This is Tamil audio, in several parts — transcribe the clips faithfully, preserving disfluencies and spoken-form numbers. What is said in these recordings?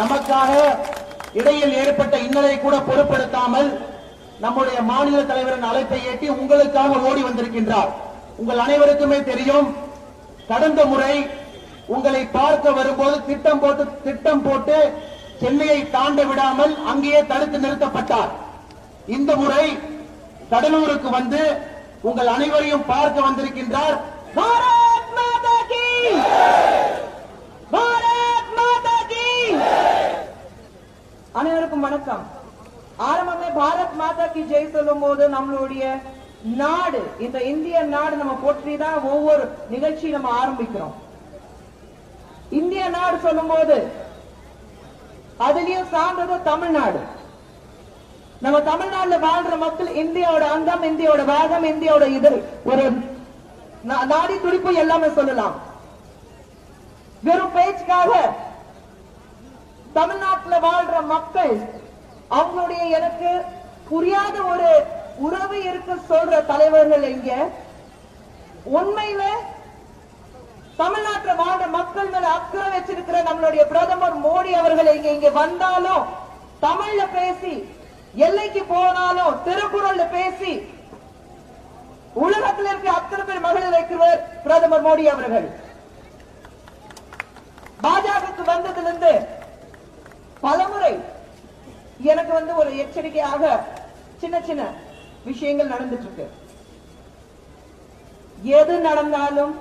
நமக்காக இடையில் ஏற்பட்ட இன்னலை கூட பொருட்படுத்தாமல் நம்முடைய மாநில தலைவரின் அழைப்பை ஏற்றி உங்களுக்காக ஓடி வந்திருக்கின்றார். உங்கள் அனைவருக்குமே தெரியும், கடந்த முறை உங்களை பார்க்க வரும்போது திட்டம் போட்டு திட்டம் போட்டு சென்னையை தாண்ட விடாமல் அங்கேயே தடுத்து நிறுத்தப்பட்டார். இந்த முறை கடலூருக்கு வந்து உங்கள் அனைவரையும் பார்க்க வந்திருக்கின்றார். பாரத் மாதா கீ, பாரத் மாதா கீ. அனைவருக்கும் வணக்கம். ஆரம்பமே பாரத் மாதா கி ஜெய் சொல்லும் போது நம்மளுடைய நாடு, இந்த இந்திய நாடு நம்ம போற்றி தான் ஒவ்வொரு நிகழ்ச்சி நம்ம ஆரம்பிக்கிறோம். இந்திய நாடு சொல்லும் போது அதுலயும் சார்ந்தது தமிழ்நாடு. நம்ம தமிழ்நாடுல வாழ்ற மக்கள் இந்தியாவோட அங்கம், இந்தியாவோட பாகம், இந்தியாவோட இது ஒரு நாடி துடிப்பு எல்லாமே சொல்லலாம். வெறும் பேச்சுக்காக தமிழ்நாட்டுல வாழ்ற மக்கள் அவங்களுடைய எனக்கு புரியாத ஒரு உறவு இருக்க சொல்ற தலைவர்கள் இங்க உண்மையில தமிழ்நாட்டில் வாழ்ற மக்கள் மேல அக்கறை வச்சிருக்கிற நம்மளுடைய பிரதமர் மோடி அவர்கள் இங்க இங்க வந்தாலும் தமிழ்ல பேசி, எல்லைக்கு போனாலும் திருக்குறள்ல பேசி, உலகத்தில் இருக்க அத்தனை பேர் மகளிர் வைக்கிறவர் பிரதமர் மோடி அவர்கள். பாஜகவுக்கு வந்ததிலிருந்து பலமுறை எனக்கு வந்து ஒரு எச்சரிக்கையாக சின்ன சின்ன விஷயங்கள் நடந்துட்டு இருக்கு. எது நடந்தாலும்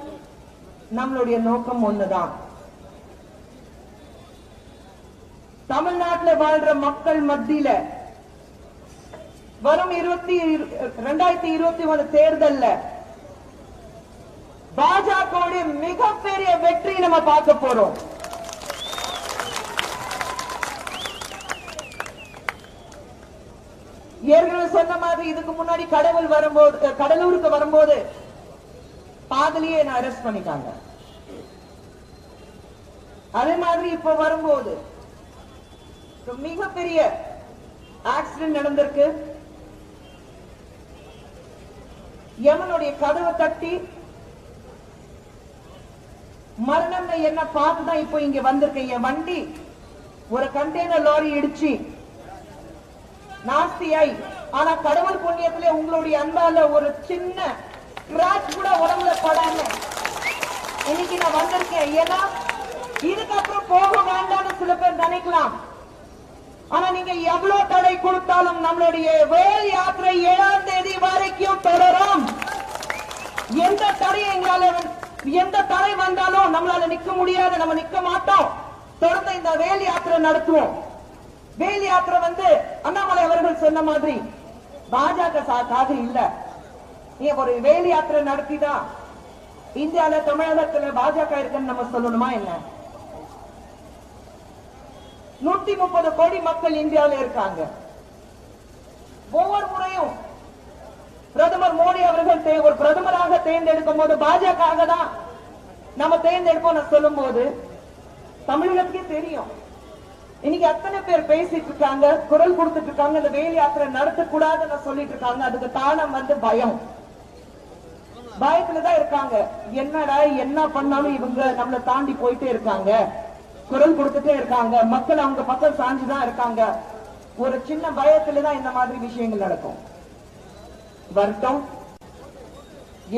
நம்மளுடைய நோக்கம் ஒண்ணுதான். தமிழ்நாட்டில் வாழ்ற மக்கள் மத்தியில வரும் இருபத்தி ரெண்டாயிரத்தி இருபத்தி ஒன்று தேர்தல்ல பாஜகவுடைய மிகப்பெரிய வெற்றி நம்ம பார்க்க போறோம். ஏற்கனவே சொன்ன மாதிரி இதுக்கு முன்னாடி கடவுள் வரும்போது கடலூருக்கு வரும்போது பாதிலேயே என்ன அரெஸ்ட் பண்ணிட்டாங்க. அதே மாதிரி இப்ப வரும்போது மிகப்பெரிய ஆக்சிடென்ட் நடந்திருக்கு. யமனுடைய கதவை தட்டி மரணம் என்ன பார்த்துதான் இப்போ இங்க வந்திருக்கேன். என் வண்டி ஒரு கண்டெய்னர் லாரி இடிச்சு நாஸ்தியாய், ஆனா கடவுள் புண்ணியத்திலே உங்களுடைய அன்பால ஒரு சின்ன ஸ்கிராட்ச் கூட உடம்புல படாம இன்னைக்கு நான் வந்திருக்கேன். ஏன்னா இதுக்கப்புறம் போக வேண்டாம்னு சில பேர் நினைக்கலாம், ஆனா நீங்க எவ்வளவு தடை கொடுத்தாலும் நம்மளுடைய வேல் யாத்திரை ஏழாம் தேதி வரைக்கும் தொடரும். எந்த தடையை எந்த தடை வந்தாலும் நம்மளால நிக்க முடியாது, நம்ம நிக்க மாட்டோம். தொடர்ந்து இந்த வேல் யாத்திரை நடத்துவோம். வேல் யாத்திரை வந்து அண்ணாமலை அவர்கள் சொன்ன மாதிரி பாஜக சார்பாக இல்ல, நீ ஒரு வேல் யாத்திரை நடத்திதான் இந்தியால தமிழகத்துல பாஜக இருக்குன்னு நம்ம சொல்லணுமா என்ன? நூத்தி முப்பது கோடி மக்கள் இந்தியாவில் இருக்காங்க. ஒவ்வொரு முறையும் பிரதமர் மோடி அவர்கள் ஒரு பிரதமராக தேர்ந்தெடுக்கும் போது பாஜக தான் நம்ம தேர்ந்தெடுப்போம் சொல்லும் போது தமிழகத்துக்கே தெரியும். இன்னைக்கு அத்தனை பேர் பேசிட்டு இருக்காங்க, குரல் கொடுத்துட்டு இருக்காங்க, இந்த வேல் யாத்திரை நடத்தக்கூடாதுன்னு சொல்லிட்டு இருக்காங்க. அதுக்கு தானம் வந்து பயம், பயத்துலதான் இருக்காங்க. என்னடா என்ன பண்ணாலும் இவங்க நம்மளை தாண்டி போயிட்டே இருக்காங்க, குரல் கொடுத்துட்டே இருக்காங்க, மக்கள் அவங்க பக்கம் சாஞ்சுதான் இருக்காங்க. ஒரு சின்ன பயத்தில்தான் இந்த மாதிரி விஷயங்கள் நடக்கும். வருத்தம்,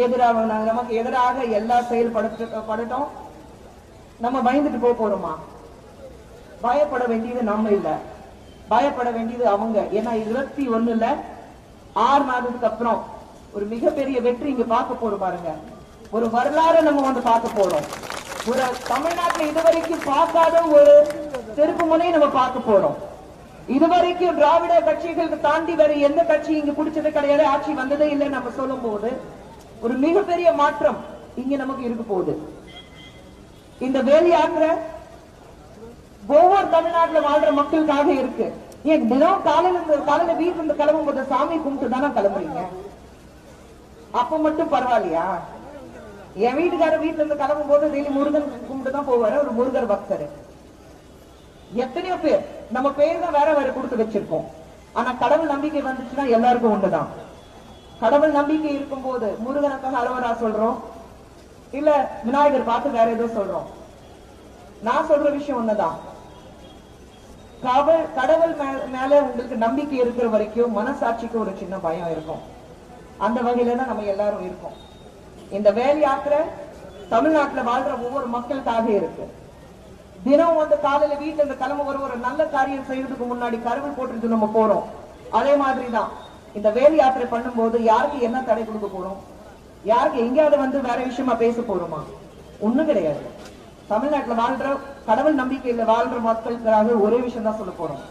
எதிராக நமக்கு எதிராக எல்லா செயல்படுத்தப்படட்டும். நம்ம பயந்துட்டு போக போறோமா? பயப்பட வேண்டியது நம்ம இல்ல, பயப்பட வேண்டியது அவங்க. ஏன்னா இருபத்தி ஒண்ணுல ஆறு மாதத்துக்கு அப்புறம் ஒரு மிகப்பெரிய வெற்றி இங்க பார்க்க போறோம் பாருங்க. ஒரு வரலாறு நம்ம வந்து பார்க்க போறோம். ஒரு தமிழ்நாட்டில் இதுவரைக்கும் பார்க்காத ஒரு திருப்பு முனையை நம்ம பார்க்க போறோம். இதுவரைக்கும் திராவிட கட்சிகளுக்கு தாண்டி வேற எந்த கட்சி இங்க பிடிச்சது கிடையாது, ஆட்சி வந்ததே இல்லை. நம்ம சொல்லும் போது ஒரு மிகப்பெரிய மாற்றம் இங்க நமக்கு இருக்க போகுது. இந்த வேல் யாத்திரை ஒவ்வொரு தமிழ்நாட்டில் வாழ்ற மக்களுக்காக இருக்கு. ஏன் தினம் காலையில காலையில வீட்டுல இருந்து கிளம்பும் போது சாமி கும்பிட்டு தானே கிளம்புறீங்க, அப்ப மட்டும் பரவாயில்லையா? என் வீட்டுக்காரர் வீட்டுல இருந்து கிளம்பும் போது டெய்லி முருகன் கும்பிட்டு தான் போவாரு, ஒரு முருகர் பக்தர். எத்தனையோ பேர் நம்ம பேர் தான் வேற வேற கொடுத்து வச்சிருக்கோம், ஆனா கடவுள் நம்பிக்கை வந்துச்சுன்னா எல்லாருக்கும் ஒண்ணுதான். கடவுள் நம்பிக்கை இருக்கும் போது முருகனுக்காக அலவரா சொல்றோம், இல்ல விநாயகர் பார்த்து வேற ஏதோ சொல்றோம். நான் சொல்ற விஷயம் ஒண்ணுதான், கடவுள் கடவுள் மேல உங்களுக்கு நம்பிக்கை இருக்கிற வரைக்கும் மனசாட்சிக்கு ஒரு சின்ன பயம் இருக்கும். அந்த வகையில தான் நம்ம எல்லாரும் இருக்கோம். இந்த வேல் யாத்திரை தமிழ்நாட்டுல வாழ்ற ஒவ்வொரு மக்களுக்காக இருக்கு. தினம் வந்து காலையில வீட்டுல இந்த கிளம்ப ஒரு ஒரு நல்ல காரியம் செய்யறதுக்கு முன்னாடி கருவில் போட்டுட்டு நம்ம போறோம். அதே மாதிரிதான் இந்த வேல் யாத்திரை பண்ணும் போது யாருக்கு என்ன தடை கொடுக்க போறோம், யாருக்கு எங்கேயாவது வந்து வேற விஷயமா பேச போறோமா? ஒண்ணும் கிடையாது. தமிழ்நாட்டுல வாழ்ற கடவுள் நம்பிக்கையில வாழ்ற மக்களுக்காக ஒரே விஷயம் தான் சொல்ல போறோம்.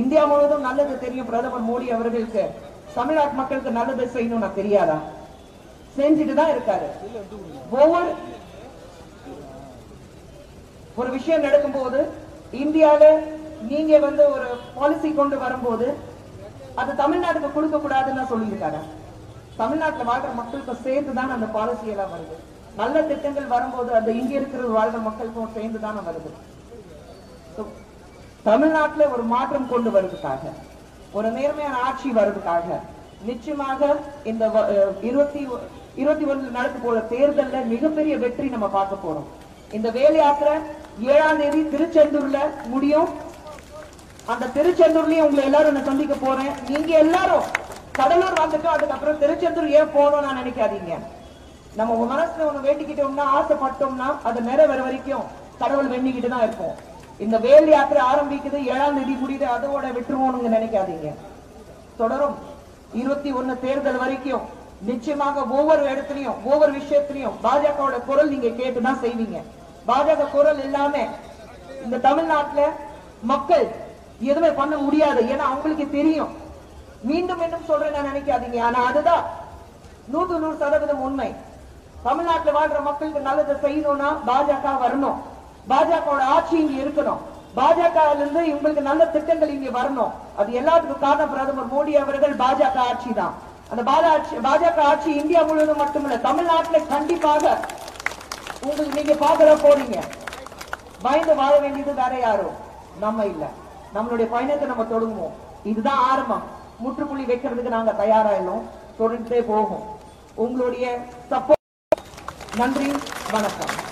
இந்தியா முழுவதும் நல்லது தெரியும் பிரதமர் மோடி அவர்களுக்கு. தமிழ்நாட்டு மக்களுக்கு நல்லது செய்யணும்னா தெரியாதா? செஞ்சுட்டு தான் இருக்காரு. ஒவ்வொரு ஒரு விஷயம் நடக்கும்போது இந்தியால நீங்க வந்து ஒரு பாலிசி கொண்டு வரும்போது அது தமிழ்நாட்டுக்கு கொடுக்க கூடாதுன்னு சொல்லியிருக்காரு. தமிழ்நாட்டுல வாழ்ற மக்களுக்கு சேர்த்துதான் அந்த பாலிசி எல்லாம் வருது. நல்ல திட்டங்கள் வரும்போது அது இங்க இருக்கிற வாழ்ற மக்களுக்கும் சேர்ந்து தானே வருது. தமிழ்நாட்டுல ஒரு மாற்றம் கொண்டு வருவதற்காக, ஒரு நேர்மையான ஆட்சி வருவதற்காக நிச்சயமாக இந்த இருபத்தி இருபத்தி ஒன்று நடக்க போற தேர்தலில் மிகப்பெரிய வெற்றி நம்ம பார்க்க போறோம். இந்த வேல் யாத்திரை ஏழாம் தேதி திருச்செந்தூர்ல முடியும். அந்த திருச்செந்தூர்லயும் உங்களை எல்லாரும் நான் சந்திக்க போறேன். நீங்க எல்லாரும் கடலூர் வந்துட்டோம், அதுக்கப்புறம் திருச்செந்தூர் ஏன் போகணும்னு நான் நினைக்காதீங்க. நம்ம மனசுல ஒண்ணு வேண்டிக்கிட்டோம்னா, ஆசைப்பட்டோம்னா அது நிறைவேற வரைக்கும் கடவுள் வேண்டிக்கிட்டு தான் இருப்போம். இந்த வேல் யாத்திரை ஆரம்பிக்குது, ஏழாம் தேதி முடியுது, அதோட விட்டுருவோம்னு நினைக்காதீங்க. தொடரும் இருபத்தி ஒன்னு தேர்தல் வரைக்கும். நிச்சயமாக ஒவ்வொரு இடத்துலயும் ஒவ்வொரு விஷயத்திலையும் பாஜகவோட குரல் நீங்க கேட்டுதான் செய்வீங்க. பாஜக குரல் எல்லாமே இந்த தமிழ்நாட்டுல மக்கள் எதுவுமே பண்ண முடியாது. ஏன்னா அவங்களுக்கு தெரியும். மீண்டும் மீண்டும் சொல்றேன் நான் நினைக்காதீங்க, ஆனா அதுதான் நூத்து நூறு சதவீதம் உண்மை. தமிழ்நாட்டுல வாழ்ற மக்களுக்கு நல்லதை செய்யணும்னா பாஜக வரணும், பாஜகவோட ஆட்சி இங்க இருக்கணும், பாஜக இருந்து இவங்களுக்கு நல்ல திட்டங்கள் இங்க வரணும். அது எல்லாத்துக்கும் காரணம் பிரதமர் மோடி அவர்கள் பாஜக ஆட்சி தான். அந்த பாஜக ஆட்சி இந்தியா முழுவதும் மட்டுமில்ல, தமிழ்நாட்டுல கண்டிப்பாக உங்களுக்கு நீங்க பாக்குற போறீங்க. பயந்து வாழ வேண்டியது வேற யாரும் நம்ம இல்ல. நம்மளுடைய பயணத்தை நம்ம தொடங்குவோம். இதுதான் ஆரம்பம். முற்றுப்புள்ளி வைக்கிறதுக்கு நாங்க தயாராயிடும். தொடர்ந்துட்டே போகும். உங்களுடைய சப்போர்ட். நன்றி, வணக்கம்.